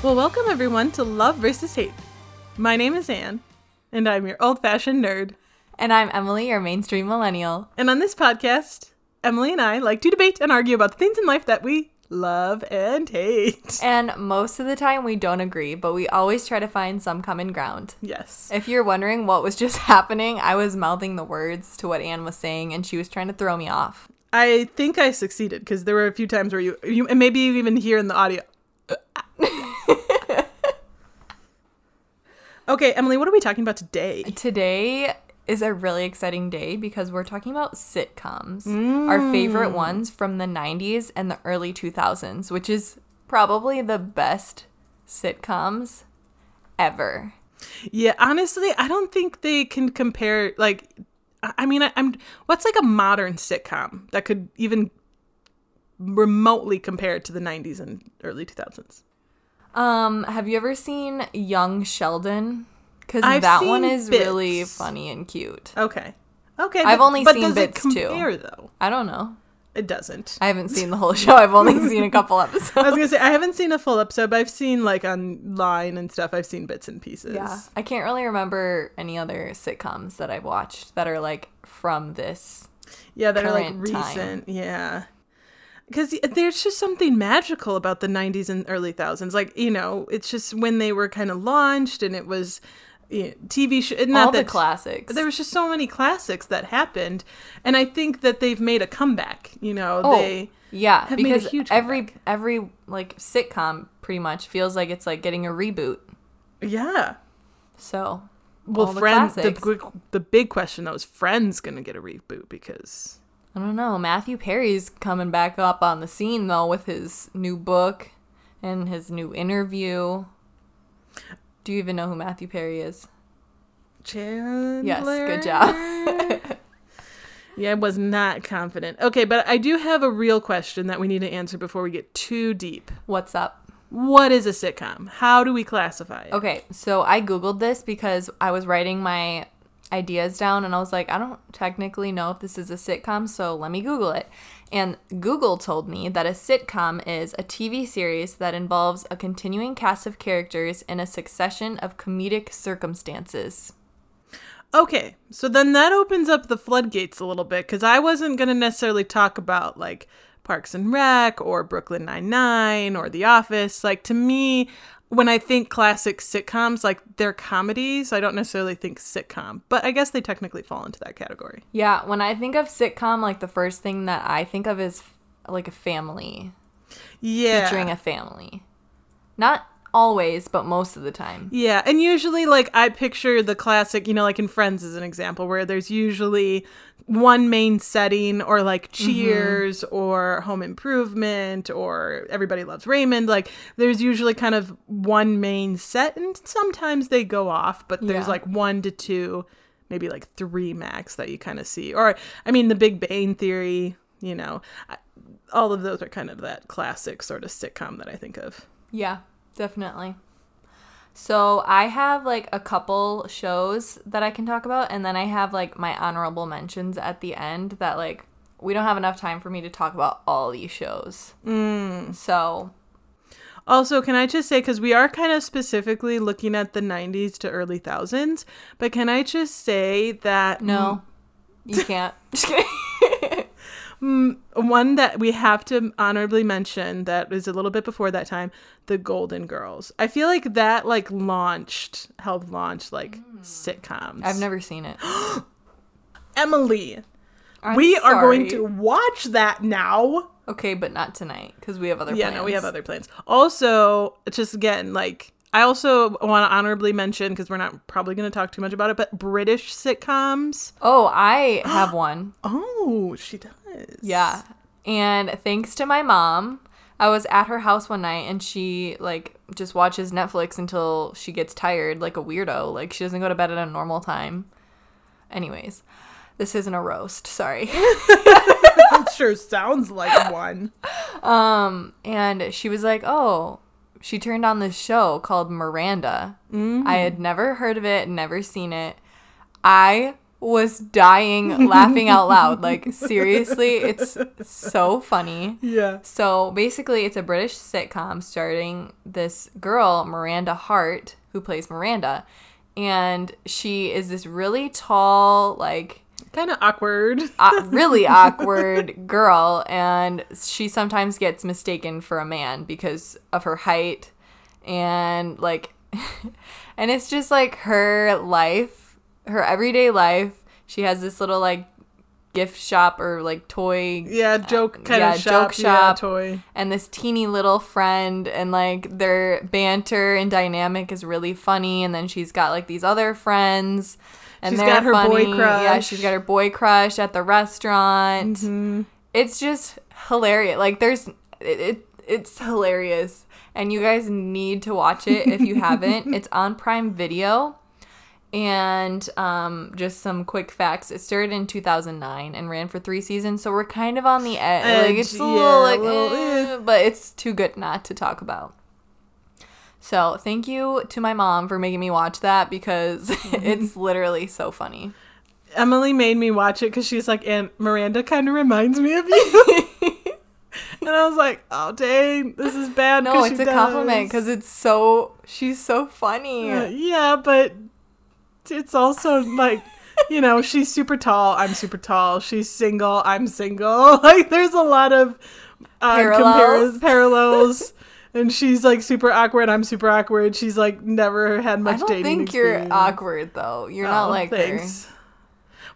Well, welcome everyone to Love vs. Hate. My name is Anne, and I'm your old-fashioned nerd. And I'm Emily, your mainstream millennial. And on this podcast, Emily and I like to debate and argue about the things in life that we love and hate. And most of the time we don't agree, but we always try to find some common ground. Yes. If you're wondering what was just happening, I was mouthing the words to what Anne was saying, and she was trying to throw me off. I think I succeeded, because there were a few times where you and maybe you even hear in the audio. Okay, Emily, what are we talking about today? Today is a really exciting day because we're talking about sitcoms, our favorite ones from the 90s and the early 2000s, which is probably the best sitcoms ever. Yeah, honestly, I don't think they can compare, like, I mean, what's like a modern sitcom that could even remotely compare to the 90s and early 2000s? Have you ever seen Young Sheldon? Because that one is really funny and cute. Okay. I've only seen bits too. But does it compare though? I don't know. It doesn't. I haven't seen the whole show. I've only seen a couple episodes. I was going to say, I haven't seen a full episode, but I've seen like online and stuff. I've seen bits and pieces. Yeah. I can't really remember any other sitcoms that I've watched that are like from this. Yeah, that are like recent. Time. Yeah. Because there's just something magical about the 90s and early 2000s. Like, you know, it's just when they were kind of launched and it was, you know, TV show. All the classics. There was just so many classics that happened. And I think that they've made a comeback, you know. Oh, they have because made a huge comeback. Every like sitcom pretty much feels like it's like getting a reboot. Yeah. So, well, Friends, the big question though is Friends going to get a reboot because... I don't know. Matthew Perry's coming back up on the scene, though, with his new book and his new interview. Do you even know who Matthew Perry is? Chandler? Yes, good job. Yeah, I was not confident. Okay, but I do have a real question that we need to answer before we get too deep. What's up? What is a sitcom? How do we classify it? Okay, so I Googled this because I was writing my ideas down and I was like, I don't technically know if this is a sitcom, so let me Google it. And Google told me that a sitcom is a TV series that involves a continuing cast of characters in a succession of comedic circumstances. Okay, so then that opens up the floodgates a little bit because I wasn't going to necessarily talk about like Parks and Rec or Brooklyn Nine-Nine or The Office. Like, to me, when I think classic sitcoms, like, they're comedies. I don't necessarily think sitcom, but I guess they technically fall into that category. Yeah, when I think of sitcom, like, the first thing that I think of is, like, a family. Yeah. Featuring a family. Not always, but most of the time. Yeah, and usually, like, I picture the classic, you know, like in Friends as an example, where there's usually one main setting or like Cheers or Home Improvement or Everybody Loves Raymond. Like, there's usually kind of one main set and sometimes they go off, but there's like one to two, maybe like three max that you kind of see. Or, I mean, the Big Bang Theory, you know, all of those are kind of that classic sort of sitcom that I think of. Yeah, definitely. So I have like a couple shows that I can talk about, and then I have like my honorable mentions at the end that like we don't have enough time for me to talk about all these shows. So also, can I just say, because we are kind of specifically looking at the 90s to early 2000s, but can I just say that no, you can't. Just kidding. One that we have to honorably mention that is a little bit before that time, the Golden Girls. I feel like that like helped launch like sitcoms. I've never seen it. Emily, we are going to watch that now. Okay, but not tonight because we have other plans. Yeah, no, we have other plans. Also, just again, like, I also want to honorably mention, because we're not probably going to talk too much about it, but British sitcoms. Oh, I have one. Oh, she does. Yeah. And thanks to my mom, I was at her house one night and she like just watches Netflix until she gets tired like a weirdo. Like, she doesn't go to bed at a normal time. Anyways, this isn't a roast. Sorry. It sure sounds like one. And she was like, oh, she turned on this show called Miranda. I had never heard of it, never seen it. I was dying laughing out loud. Like, seriously, it's so funny. Yeah. So basically, it's a British sitcom starring this girl, Miranda Hart, who plays Miranda. And she is this really tall, like... kind of awkward. Really awkward girl. And she sometimes gets mistaken for a man because of her height. And, like... and it's just, like, her life, her everyday life. She has this little, like, gift shop or, like, toy... yeah, joke kind of shop. Joke shop. Yeah, toy. And this teeny little friend. And, like, their banter and dynamic is really funny. And then she's got, like, these other friends. And she's got her boy crush. Yeah, she's got her boy crush at the restaurant. Mm-hmm. It's just hilarious. Like, there's... It's hilarious. And you guys need to watch it if you haven't. It's on Prime Video. And just some quick facts. It started in 2009 and ran for 3 seasons. So we're kind of on the edge. Like, it's a little, but it's too good not to talk about. So thank you to my mom for making me watch that because it's literally so funny. Emily made me watch it because she's like, Aunt Miranda kind of reminds me of you. And I was like, oh, dang, this is bad. No, it's a compliment because she's so funny. Yeah, but it's also like, you know, she's super tall. I'm super tall. She's single. I'm single. Like, there's a lot of parallels. And she's like super awkward. I'm super awkward. She's like never had much dating experience. You're awkward, though. You're not like her.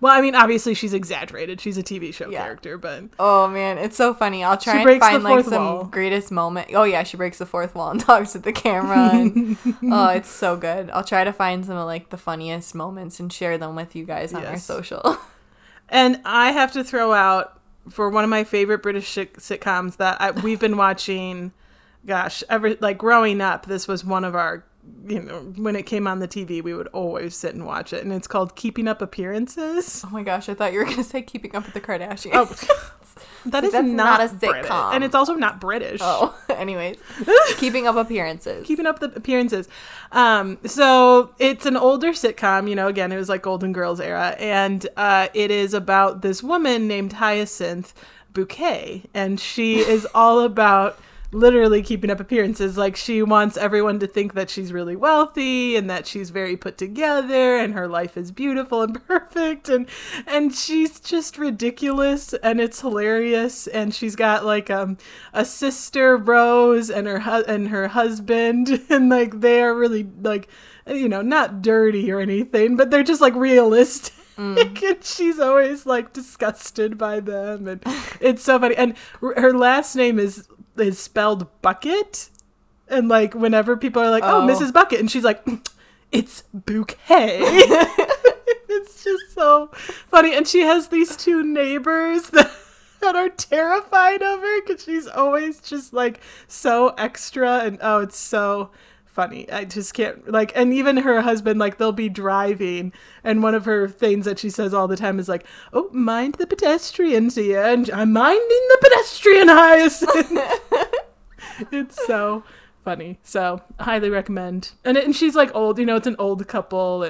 Well, I mean, obviously she's exaggerated. She's a TV show character, but... oh, man. It's so funny. I'll try and find, like, some greatest moment. Oh, yeah. She breaks the fourth wall and talks to the camera. And, oh, it's so good. I'll try to find some of, like, the funniest moments and share them with you guys on our social. And I have to throw out, for one of my favorite British sitcoms that we've been watching, gosh, growing up, this was one of our... you know, when it came on the TV, we would always sit and watch it. And it's called Keeping Up Appearances. Oh my gosh, I thought you were going to say Keeping Up with the Kardashians. Oh, that's not a sitcom. British. And it's also not British. Oh, anyways. Keeping Up Appearances. Keeping Up the Appearances. So it's an older sitcom. You know, again, it was like Golden Girls era. And it is about this woman named Hyacinth Bouquet. And she is all about... literally keeping up appearances. Like, she wants everyone to think that she's really wealthy and that she's very put together and her life is beautiful and perfect, and she's just ridiculous, and it's hilarious. And she's got like a sister, Rose, and her husband, and like they are really, like, you know, not dirty or anything, but they're just like realistic. And she's always like disgusted by them, and it's so funny. And her last name is spelled Bucket, and like whenever people are like, oh, Mrs. Bucket, and she's like, it's Bouquet. It's just so funny. And she has these two neighbors that are terrified of her because she's always just like so extra, and oh, it's so funny. I just can't, like, and even her husband, like, they'll be driving, and one of her things that she says all the time is like, oh, mind the pedestrians here, and I'm minding the pedestrian, Hyacinth. It's so funny. So highly recommend. And she's like old, you know, it's an old couple,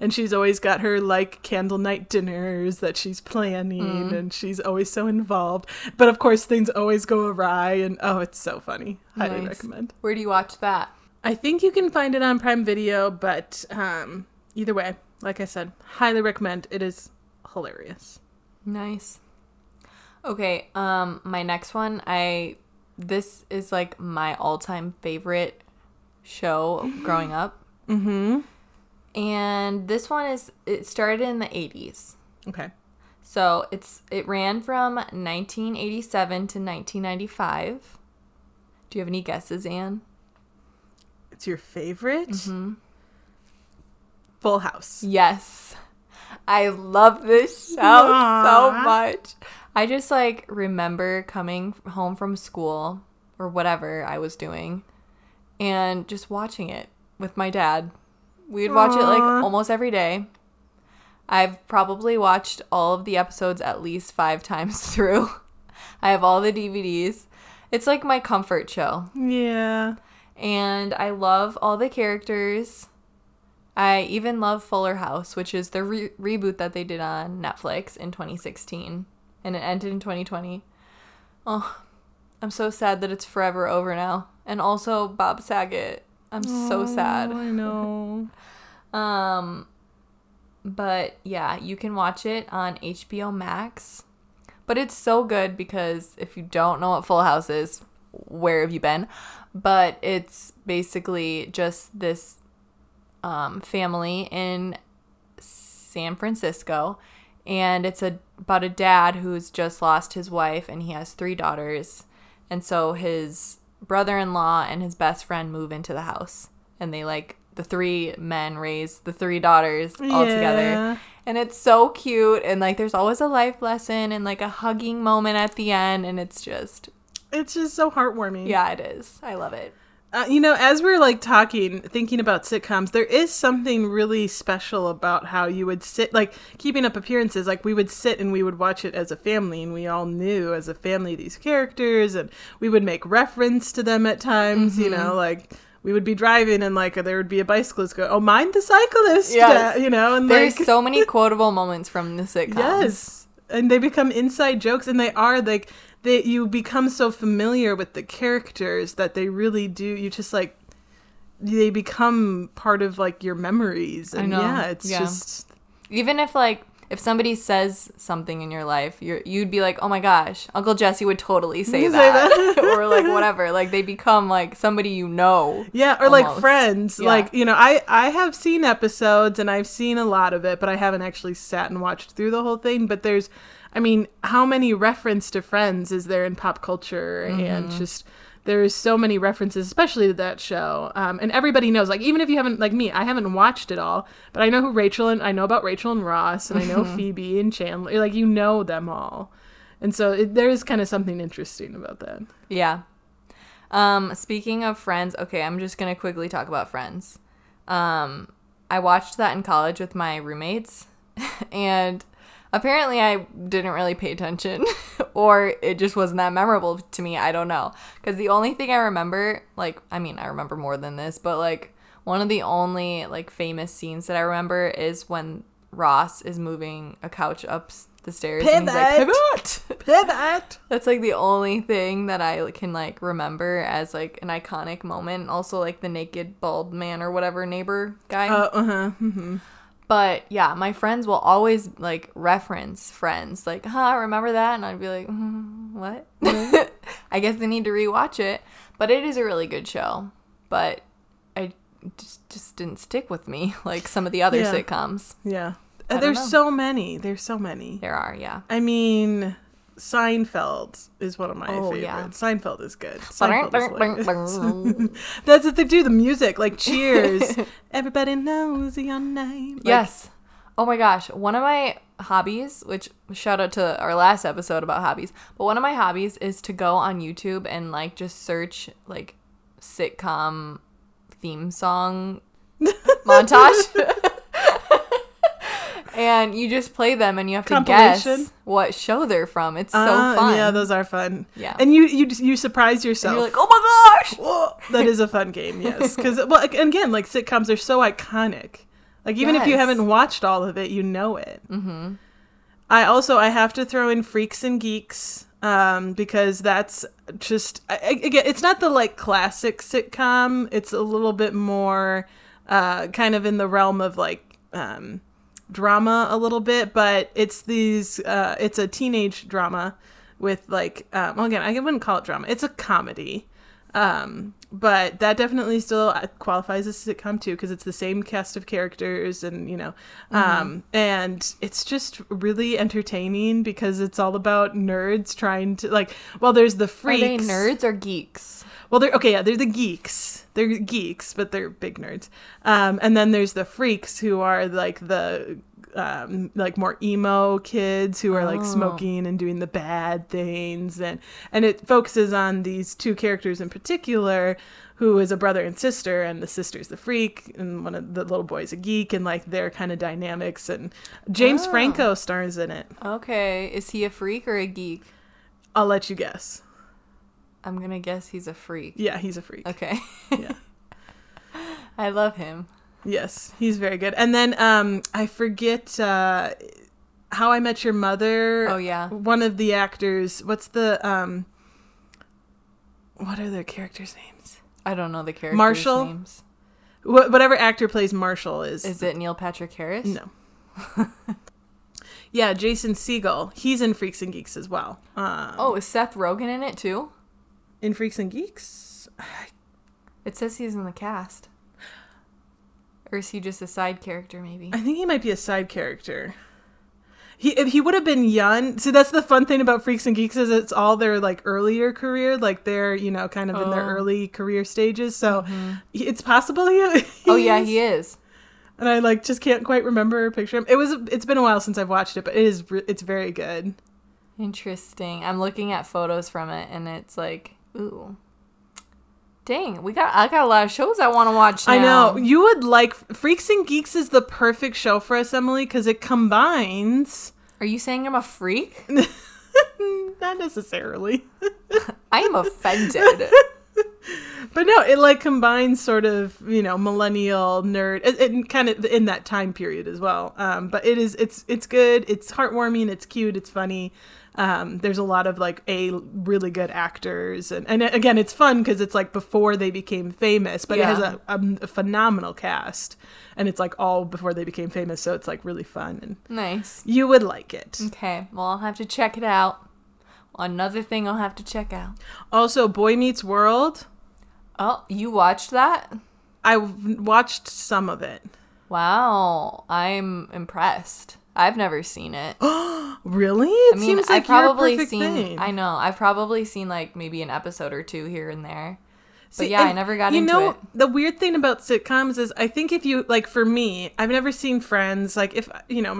and she's always got her, like, candle night dinners that she's planning, and she's always so involved. But, of course, things always go awry, and, oh, it's so funny. Nice. Highly recommend. Where do you watch that? I think you can find it on Prime Video, but either way, like I said, highly recommend. It is hilarious. Nice. Okay, my next one, this is, like, my all-time favorite show growing up. Mm-hmm. And this one it started in the 80s. Okay. So it ran from 1987 to 1995. Do you have any guesses, Anne? It's your favorite? Mm-hmm. Full House. Yes. I love this show so much. I just, like, remember coming home from school or whatever I was doing and just watching it with my dad. We'd watch it, like, almost every day. I've probably watched all of the episodes at least 5 times through. I have all the DVDs. It's, like, my comfort show. Yeah. And I love all the characters. I even love Fuller House, which is the reboot that they did on Netflix in 2016, and it ended in 2020. Oh, I'm so sad that it's forever over now. And also Bob Saget. I'm so sad. I know. But yeah, you can watch it on HBO Max. But it's so good because if you don't know what Full House is, where have you been? But it's basically just this family in San Francisco. And it's about a dad who's just lost his wife and he has 3 daughters. And so his brother-in-law and his best friend move into the house. And they, like, the 3 men raise the 3 daughters all together. And it's so cute. And, like, there's always a life lesson and, like, a hugging moment at the end. And it's just... it's just so heartwarming. Yeah, it is. I love it. You know, as we're, like, talking, thinking about sitcoms, there is something really special about how you would sit, like, keeping up appearances. Like, we would sit and we would watch it as a family, and we all knew as a family these characters, and we would make reference to them at times, you know, like... we would be driving and, like, there would be a bicyclist go, oh, mind the cyclist, you know. And there's so many quotable moments from the sitcom. Yes, and they become inside jokes, and they are, like, they, you become so familiar with the characters that they really do, you just, like, they become part of, like, your memories. And I know. Yeah, it's just... even if, like, if somebody says something in your life, you'd be like, oh, my gosh, Uncle Jesse would totally say that. Or, like, whatever. Like, they become, like, somebody you know. Yeah, or, almost. Like, friends. Yeah. Like, you know, I have seen episodes, and I've seen a lot of it, but I haven't actually sat and watched through the whole thing. But there's, I mean, how many reference to Friends is there in pop culture? Mm-hmm. And just... there's so many references, especially to that show. And everybody knows, like, even if you haven't, like me, I haven't watched it all, but I know who Rachel and I know about Rachel and Ross, and I know Phoebe and Chandler, like, you know them all. And so there is kind of something interesting about that. Yeah. Speaking of Friends, okay, I'm just going to quickly talk about Friends. I watched that in college with my roommates, and apparently I didn't really pay attention, or it just wasn't that memorable to me. I don't know. Because the only thing I remember, like, I mean, I remember more than this, but, like, one of the only, like, famous scenes that I remember is when Ross is moving a couch up the stairs. Pivot! And he's like, pivot! Pivot! That's, like, the only thing that I can, like, remember as, like, an iconic moment. Also, like, the naked bald man or whatever neighbor guy. But, yeah, my friends will always, like, reference Friends. Like, huh, remember that? And I'd be like, what? I guess they need to rewatch it. But it is a really good show. But I just didn't stick with me like some of the other sitcoms. Yeah. There's so many. There's so many. There are, yeah. I mean, Seinfeld is one of my favorites. Yeah. Seinfeld is good. Seinfeld is that's what they do, the music, like Cheers. Everybody knows your name. Like, yes. Oh my gosh. One of my hobbies, which shout out to our last episode about hobbies, but one of my hobbies is to go on YouTube and, like, just search, like, sitcom theme song montage. And you just play them, and you have to guess what show they're from. It's so fun. Yeah, those are fun. Yeah, and you surprise yourself. And you're like, oh my gosh! Whoa. That is a fun game. Yes, because again, like, sitcoms are so iconic. Like, even if you haven't watched all of it, you know it. Mm-hmm. I have to throw in Freaks and Geeks because that's just again, it's not the, like, classic sitcom. It's a little bit more kind of in the realm of, like, drama a little bit, but it's these it's a teenage drama with, like, well, again, I wouldn't call it drama, it's a comedy, but that definitely still qualifies as a sitcom too, because it's the same cast of characters, and, you know, and it's just really entertaining because it's all about nerds trying to, like, well, there's the freaks. Are they nerds or geeks? Well, they're the geeks. They're geeks, but they're big nerds. And then there's the freaks, who are, like, the like, more emo kids who are, like, smoking and doing the bad things. And it focuses on these 2 characters in particular, who is a brother and sister, and the sister's the freak, and one of the little boy's a geek, and, like, their kind of dynamics. And James Franco stars in it. Okay. Is he a freak or a geek? I'll let you guess. I'm going to guess he's a freak. Yeah, he's a freak. Okay. Yeah. I love him. Yes, he's very good. And then I forget How I Met Your Mother. Oh, yeah. One of the actors. What's the... what are their characters' names? I don't know the characters' Marshall? Names. Whatever actor plays Marshall is... Is it Neil Patrick Harris? No. Yeah, Jason Segel. He's in Freaks and Geeks as well. Is Seth Rogen in it too? In Freaks and Geeks? It says he's in the cast. Or is he just a side character, maybe? I think he might be a side character. He would have been young. See, that's the fun thing about Freaks and Geeks is it's all their, like, earlier career. Like, they're, you know, kind of in their early career stages. So, It's possible he is. And I, like, just can't quite remember or picture him. It's been a while since I've watched it, but it's very good. Interesting. I'm looking at photos from it, and it's like, ooh. Dang, I got a lot of shows I want to watch now. I know. You would like... Freaks and Geeks is the perfect show for us, Emily, because it combines... Are you saying I'm a freak? Not necessarily. I am offended. But no, it like combines sort of, you know, millennial nerd and kind of in that time period as well. But it's good. It's heartwarming. It's cute. It's funny. There's a lot of like really good actors. And again, it's fun because it's like before they became famous, but It has a phenomenal cast and it's like all before they became famous. So it's like really fun and nice. You would like it. Okay. Well, I'll have to check it out. Another thing I'll have to check out. Also, Boy Meets World. Oh, you watched that? I watched some of it. Wow. I'm impressed. I've never seen it. Really? I know. I've probably seen like maybe an episode or two here and there. But I never got into it. You know, the weird thing about sitcoms is I think if you, like for me, I've never seen Friends. Like if, you know,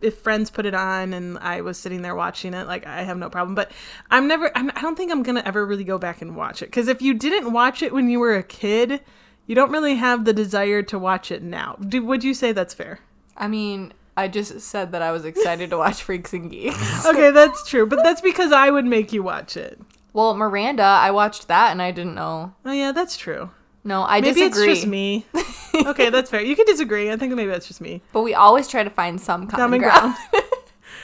if friends put it on and I was sitting there watching it, like I have no problem, but I don't think I'm going to ever really go back and watch it. Because if you didn't watch it when you were a kid, you don't really have the desire to watch it now. Would you say that's fair? I mean, I just said that I was excited to watch Freaks and Geeks. Okay, that's true. But that's because I would make you watch it. Well, Miranda, I watched that and I didn't know. Oh yeah, that's true. No, I disagree. Maybe it's just me. Okay, that's fair. You can disagree. I think maybe that's just me. But we always try to find some common ground.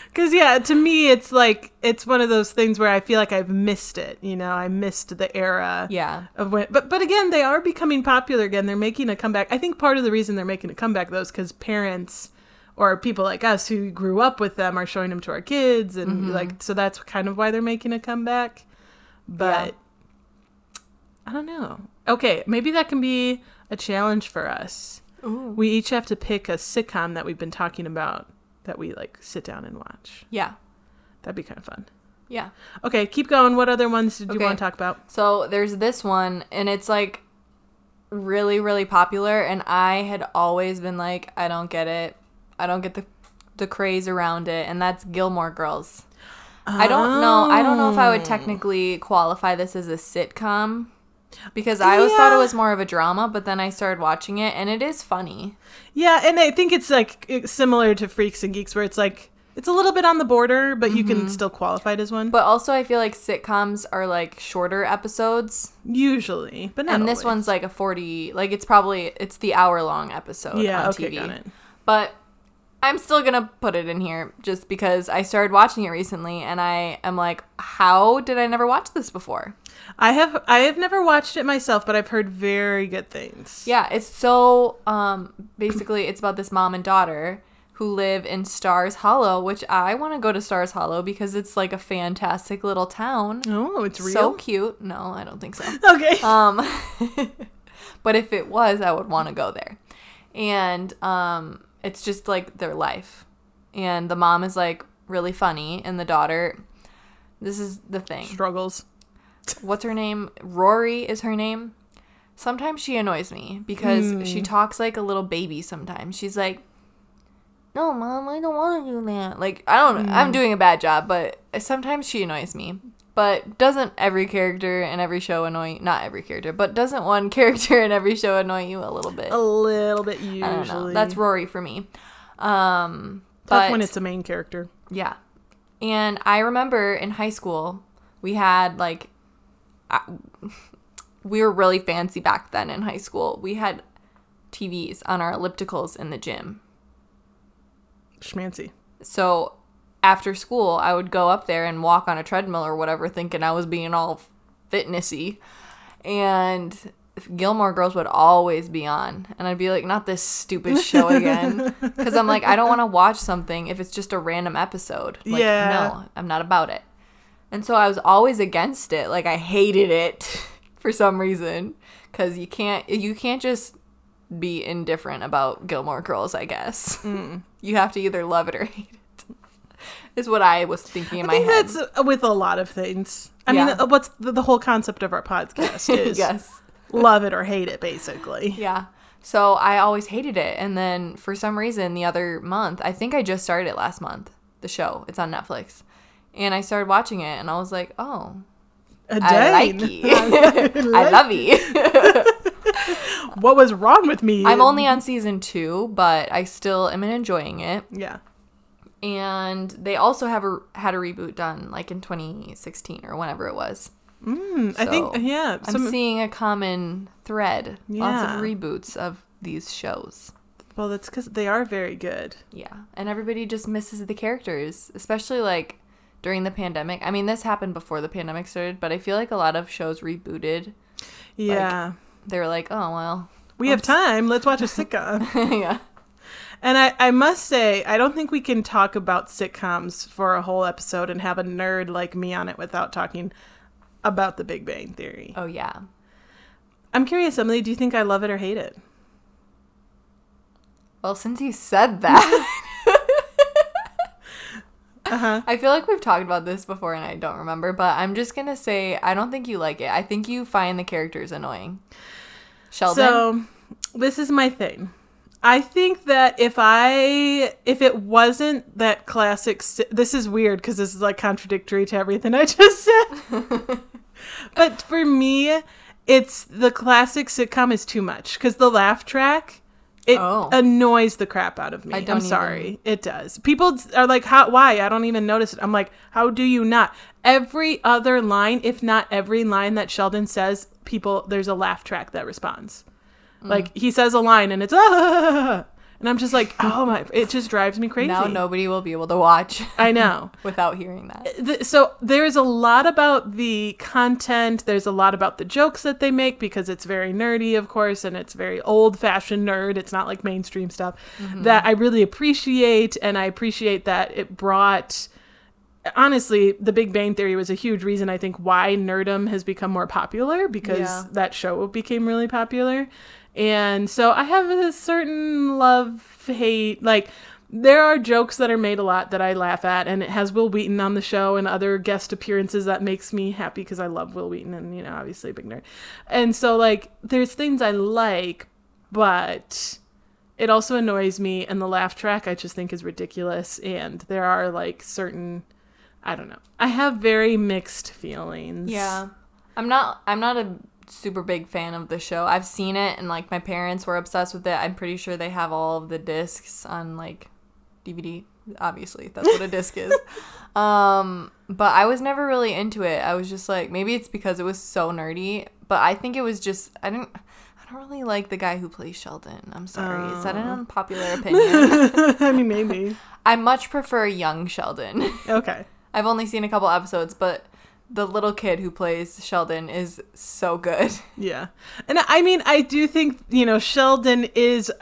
Because, yeah, to me, it's like, it's one of those things where I feel like I've missed it. You know, I missed the era. Yeah. Of when, but again, they are becoming popular again. They're making a comeback. I think part of the reason they're making a comeback, though, is because parents or people like us who grew up with them are showing them to our kids. And like, so that's kind of why they're making a comeback. But I don't know. Okay, maybe that can be a challenge for us. Ooh. We each have to pick a sitcom that we've been talking about that we like sit down and watch. Yeah. That'd be kind of fun. Yeah. Okay, keep going. What other ones did you want to talk about? So there's this one, and it's like really, really popular, and I had always been like, I don't get it. I don't get the craze around it, and that's Gilmore Girls. Oh. I don't know if I would technically qualify this as a sitcom. Because I always thought it was more of a drama, but then I started watching it, and it is funny. Yeah, and I think it's, like, similar to Freaks and Geeks, where it's, like, it's a little bit on the border, but you can still qualify it as one. But also, I feel like sitcoms are, like, shorter episodes. Usually, but not always. And this one's, like, a 40, like, it's the hour-long episode on TV. Yeah, okay, got it. But I'm still going to put it in here, just because I started watching it recently, and I am like, how did I never watch this before? I have never watched it myself, but I've heard very good things. Yeah, it's so basically it's about this mom and daughter who live in Stars Hollow, which I want to go to Stars Hollow because it's like a fantastic little town. Oh, it's real? So cute. No, I don't think so. Okay. But if it was, I would want to go there. And it's just like their life. And the mom is like really funny, and the daughter, this is the thing. Struggles. What's her name? Rory is her name. Sometimes she annoys me because she talks like a little baby sometimes. She's like, no, Mom, I don't want to do that. Like, I don't know. I'm doing a bad job, but sometimes she annoys me. But doesn't every character in every show annoy you? Not every character, but doesn't one character in every show annoy you a little bit? A little bit, usually. I don't know. That's Rory for me. Tough when it's a main character. Yeah. And I remember in high school, we had, like... we were really fancy back then in high school. We had TVs on our ellipticals in the gym. Schmancy. So after school, I would go up there and walk on a treadmill or whatever, thinking I was being all fitnessy. And Gilmore Girls would always be on. And I'd be like, not this stupid show again. Because I'm like, I don't want to watch something if it's just a random episode. Like, yeah. No, I'm not about it. And so I was always against it. Like, I hated it for some reason. Because you can't just be indifferent about Gilmore Girls, I guess. Mm. You have to either love it or hate it. Is what I was thinking in my head. I think that's with a lot of things. I mean, what's the whole concept of our podcast is yes. Love it or hate it, basically. Yeah. So I always hated it. And then for some reason, the other month, I think I just started it last month, the show. It's on Netflix. And I started watching it, and I was like, oh, I like it. I love it. What was wrong with me? I'm only on season 2, but I still am enjoying it. Yeah. And they also had a reboot done, like, in 2016 or whenever it was. So I think, yeah. I'm seeing a common thread. Yeah. Lots of reboots of these shows. Well, that's because they are very good. Yeah. And everybody just misses the characters, especially, like, during the pandemic. I mean, this happened before the pandemic started, but I feel like a lot of shows rebooted. Yeah. Like, they were like, oh, well. We have time. Let's watch a sitcom. Yeah. And I must say, I don't think we can talk about sitcoms for a whole episode and have a nerd like me on it without talking about the Big Bang Theory. Oh, yeah. I'm curious, Emily, do you think I love it or hate it? Well, since you said that. Uh-huh. I feel like we've talked about this before and I don't remember, but I'm just going to say I don't think you like it. I think you find the characters annoying. Sheldon? So, this is my thing. I think that if it wasn't that classic, this is weird because this is like contradictory to everything I just said. But for me, it's the classic sitcom is too much because the laugh track, It annoys the crap out of me. I'm sorry. It does. People are like, "How? Why? I don't even notice it." I'm like, how do you not? Every other line, if not every line that Sheldon says, there's a laugh track that responds. Mm. Like, he says a line and it's, ah! And I'm just like, oh my, it just drives me crazy. Now nobody will be able to watch. I know. Without hearing that. So there's a lot about the content. There's a lot about the jokes that they make because it's very nerdy, of course, and it's very old-fashioned nerd. It's not like mainstream stuff that I really appreciate. And I appreciate that it brought, honestly, the Big Bang Theory was a huge reason, I think, why nerdom has become more popular because that show became really popular. And so I have a certain love, hate, like there are jokes that are made a lot that I laugh at, and it has Will Wheaton on the show and other guest appearances that makes me happy because I love Will Wheaton and, you know, obviously a big nerd. And so like there's things I like, but it also annoys me, and the laugh track I just think is ridiculous, and there are like certain, I don't know. I have very mixed feelings. Yeah. I'm not a super big fan of the show. I've seen it, and like my parents were obsessed with it. I'm pretty sure they have all of the discs on like DVD. Obviously, that's what a disc is. But I was never really into it. I was just like, maybe it's because it was so nerdy. But I think it was just I don't really like the guy who plays Sheldon. I'm sorry. Is that an unpopular opinion? I mean, maybe. I much prefer Young Sheldon. Okay. I've only seen a couple episodes, but the little kid who plays Sheldon is so good. Yeah. And I mean, I do think, you know, Sheldon is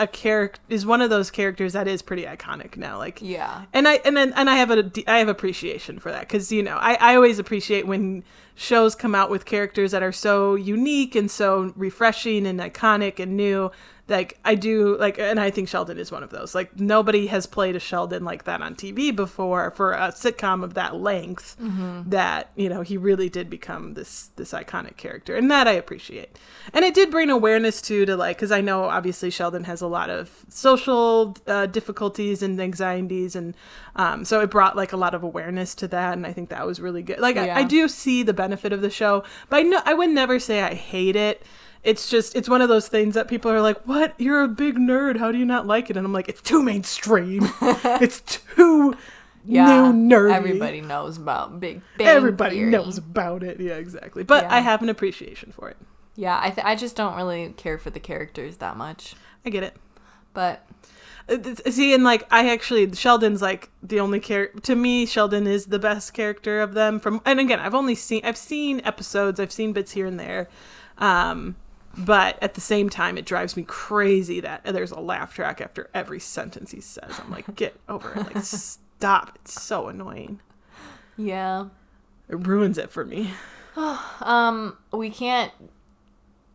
is one of those characters that is pretty iconic now. Like, yeah. And I have appreciation for that. 'Cause, you know, I always appreciate when shows come out with characters that are so unique and so refreshing and iconic and new. Like, I do, like, and I think Sheldon is one of those. Like, nobody has played a Sheldon like that on TV before for a sitcom of that length that, you know, he really did become this iconic character. And that I appreciate. And it did bring awareness to like, because I know, obviously, Sheldon has a lot of social difficulties and anxieties. And so it brought, like, a lot of awareness to that. And I think that was really good. Like, yeah. I do see the benefit of the show. But I would never say I hate it. It's just, it's one of those things that people are like, what? You're a big nerd. How do you not like it? And I'm like, it's too mainstream. It's too new nerdy. Everybody knows about Big Bang Theory. Knows about it. Yeah, exactly. But I have an appreciation for it. Yeah, I just don't really care for the characters that much. I get it. But see, and like I actually, Sheldon's like the only character to me. Sheldon is the best character of them. And again, I've seen episodes, I've seen bits here and there, but at the same time, it drives me crazy that there's a laugh track after every sentence he says. I'm like, get over it, like stop. It's so annoying. Yeah, it ruins it for me. We can't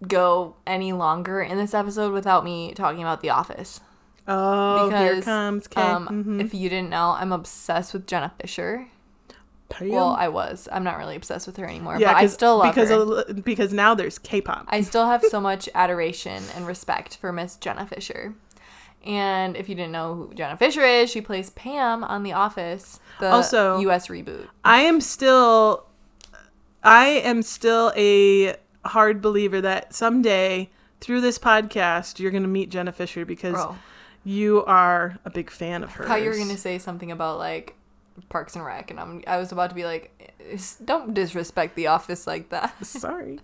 go any longer in this episode without me talking about The Office. Oh, because, here comes Kate. If you didn't know, I'm obsessed with Jenna Fischer. Pam. Well, I was. I'm not really obsessed with her anymore, yeah, but I still love her. Because now there's K-pop. I still have so much adoration and respect for Miss Jenna Fischer. And if you didn't know who Jenna Fischer is, she plays Pam on The Office, the also, U.S. reboot. I am still a hard believer that someday through this podcast you're going to meet Jenna Fischer because you are a big fan of hers. How you were going to say something about like Parks and Rec, and I was about to be like, don't disrespect The Office like that. Sorry.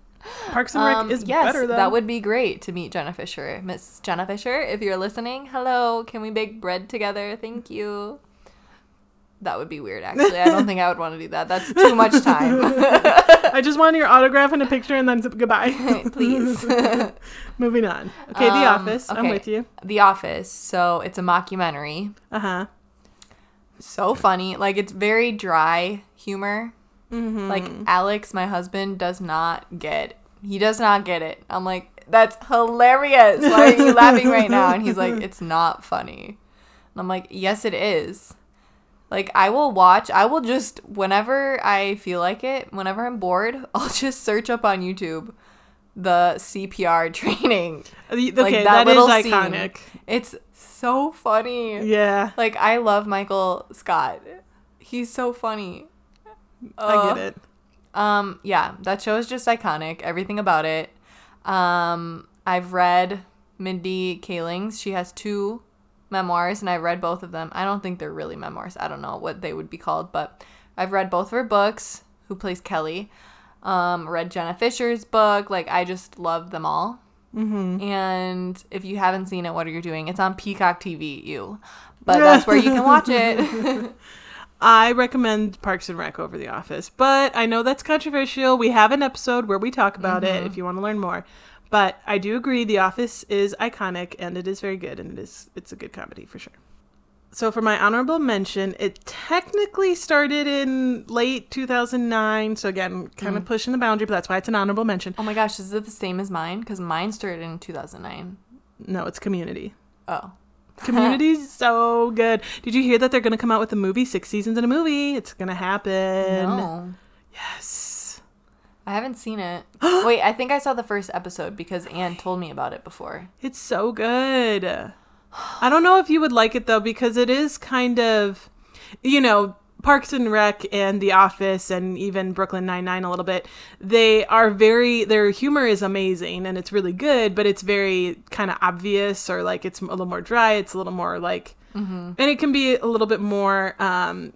Parks and Rec is better though. That would be great to meet Jenna Fischer. Miss Jenna Fischer, if you're listening, hello. Can we bake bread together? Thank you. That would be weird, actually. I don't think I would want to do that. That's too much time. I just want your autograph and a picture and then goodbye. Please. Moving on. Okay, The Office. Okay. I'm with you. The Office. So it's a mockumentary. Uh-huh. So funny. Like, it's very dry humor. Mm-hmm. Like, Alex, my husband, does not get it. I'm like, that's hilarious. Why are you laughing right now? And he's like, it's not funny. And I'm like, yes, it is. Like, I will just, whenever I feel like it, whenever I'm bored, I'll just search up on YouTube the CPR training. Okay, like, that is iconic. Scene. It's so funny. Yeah. Like, I love Michael Scott. He's so funny. I get it. Yeah, that show is just iconic. Everything about it. I've read Mindy Kaling's. She has two memoirs, and I've read both of them. I don't think they're really memoirs. I don't know what they would be called, but I've read both of her books. Who plays Kelly? Read Jenna Fischer's book. Like, I just love them all. Mm-hmm. And if you haven't seen it, what are you doing? It's on Peacock TV, but that's where you can watch it. I recommend Parks and Rec over The Office, but I know that's controversial. We have an episode where we talk about it if you want to learn more. But I do agree, The Office is iconic, and it is very good, and it's a good comedy for sure. So for my honorable mention, it technically started in late 2009, so again, kind of pushing the boundary, but that's why it's an honorable mention. Oh my gosh, is it the same as mine? Because mine started in 2009. No, it's Community. Oh. Community's so good. Did you hear that they're going to come out with a movie, 6 seasons in a movie? It's going to happen. No. Yes. I haven't seen it. Wait, I think I saw the first episode because Anne told me about it before. It's so good. I don't know if you would like it, though, because it is kind of, you know, Parks and Rec and The Office and even Brooklyn Nine-Nine a little bit. They are their humor is amazing and it's really good, but it's very kind of obvious, or like it's a little more dry. It's a little more like, and it can be a little bit more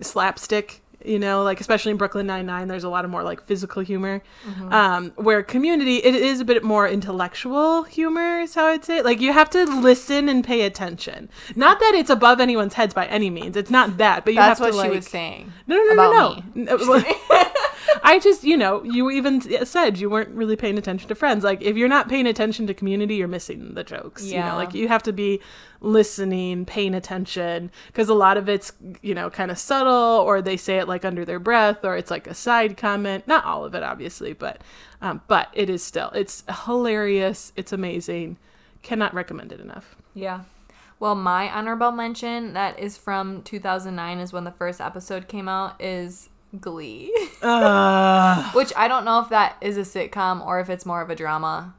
slapstick. You know, like, especially in Brooklyn Nine-Nine, there's a lot of more, like, physical humor. Mm-hmm. Where Community, it is a bit more intellectual humor, is how I'd say it. Like, you have to listen and pay attention. Not that it's above anyone's heads by any means. It's not that, but that's what she was saying. No. I just, you know, you even said you weren't really paying attention to Friends. Like, if you're not paying attention to Community, you're missing the jokes. Yeah. You know, like, you have to be listening, paying attention, because a lot of it's, you know, kind of subtle, or they say it like under their breath, or it's like a side comment. Not all of it, obviously, but it is still, it's hilarious. It's amazing. Cannot recommend it enough. Yeah. Well, my honorable mention that is from 2009 is when the first episode came out is Glee, which I don't know if that is a sitcom or if it's more of a drama.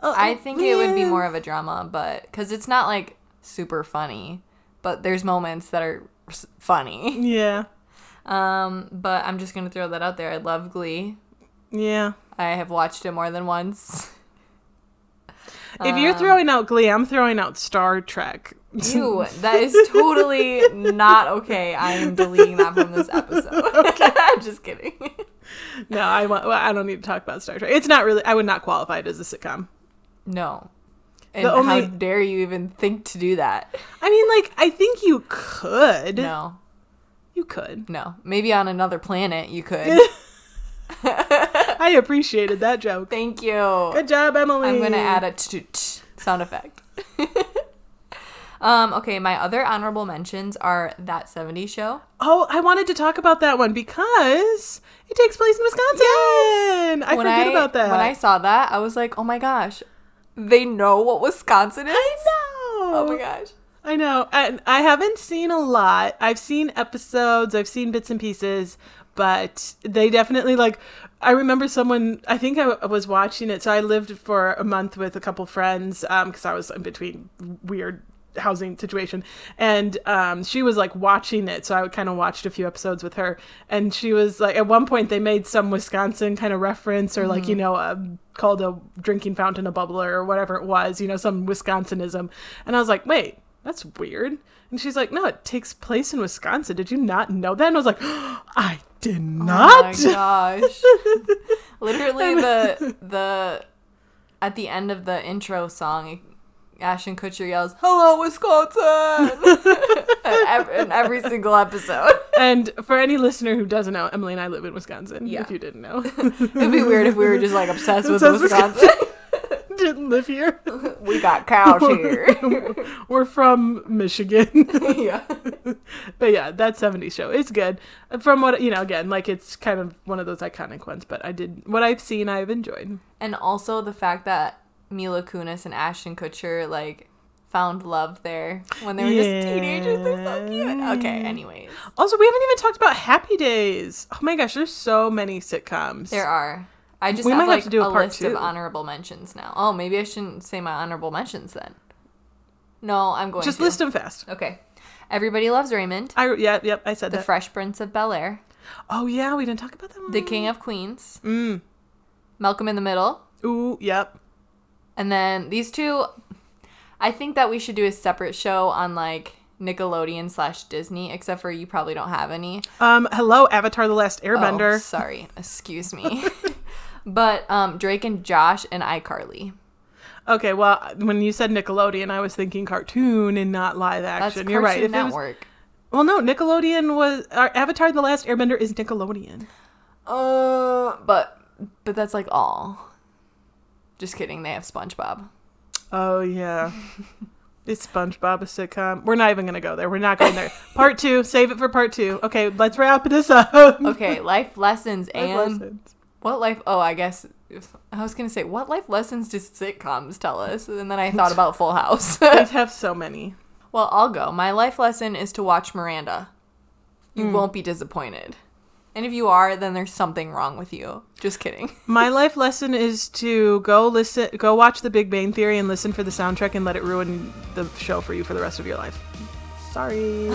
I think it would be more of a drama, but because it's not like super funny, but there's moments that are funny. Yeah. But I'm just gonna throw that out there. I love Glee. Yeah. I have watched it more than once. If you're throwing out Glee, I'm throwing out Star Trek. Ew, that is totally not okay. I am deleting that from this episode. Okay. Just kidding. No, I don't need to talk about Star Trek. It's not really, I would not qualify it as a sitcom. No. And how dare you even think to do that? I mean, like, I think you could. No. You could. No. Maybe on another planet you could. I appreciated that joke. Thank you. Good job, Emily. I'm going to add a sound effect. Okay, my other honorable mentions are That 70s Show. Oh, I wanted to talk about that one because it takes place in Wisconsin. Yes! I forget about that. When I saw that, I was like, oh my gosh, they know what Wisconsin is? I know! Oh my gosh. I know. And I haven't seen a lot. I've seen episodes. I've seen bits and pieces. But they definitely, like, I remember someone, I think I was watching it. So I lived for a month with a couple friends because I was in between weird housing situation, and she was like watching it, so I kind of watched a few episodes with her, and she was like, at one point they made some Wisconsin kind of reference, or like, you know, called a drinking fountain a bubbler or whatever it was, you know, some Wisconsinism, and I was like, wait, that's weird. And she's like, no, it takes place in Wisconsin, did you not know that? And I was like, oh, I did not. Oh my gosh. Literally the at the end of the intro song, Ashton Kutcher yells, hello, Wisconsin! in every single episode. And for any listener who doesn't know, Emily and I live in Wisconsin, if you didn't know. It would be weird if we were just, like, obsessed with Wisconsin. Didn't live here. We got cows here. We're from Michigan. Yeah. But, yeah, That 70s Show. It's good. From what, you know, again, like, it's kind of one of those iconic ones, but what I've seen, I've enjoyed. And also the fact that Mila Kunis and Ashton Kutcher, like, found love there when they were just teenagers. They're so cute. Okay, anyways. Also, we haven't even talked about Happy Days. Oh my gosh, there's so many sitcoms. There are. I just have, like, a list of honorable mentions now. Oh, maybe I shouldn't say my honorable mentions then. No, I'm going to. Just list them fast. Okay. Everybody Loves Raymond. Yep, I said that. The Fresh Prince of Bel-Air. Oh, yeah, we didn't talk about that one. The King of Queens. Malcolm in the Middle. Ooh, yep. And then these two, I think that we should do a separate show on, like, Nickelodeon/Disney, except for you probably don't have any. Hello, Avatar The Last Airbender. Oh, sorry. Excuse me. But Drake and Josh and iCarly. Okay, well, when you said Nickelodeon, I was thinking cartoon and not live action. That's You're right. Cartoon Network. Well, no, Nickelodeon was... Avatar The Last Airbender is Nickelodeon. But that's, like, all... Just kidding. They have SpongeBob. Oh, yeah. Is SpongeBob a sitcom? We're not even going to go there. We're not going there. Part two. Save it for part two. Okay, let's wrap this up. Okay, life lessons. What life? Oh, I guess I was going to say, what life lessons do sitcoms tell us? And then I thought about Full House. They have so many. Well, I'll go. My life lesson is to watch Miranda. You won't be disappointed. And if you are, then there's something wrong with you. Just kidding. My life lesson is to go watch The Big Bang Theory and listen for the soundtrack and let it ruin the show for you for the rest of your life. Sorry.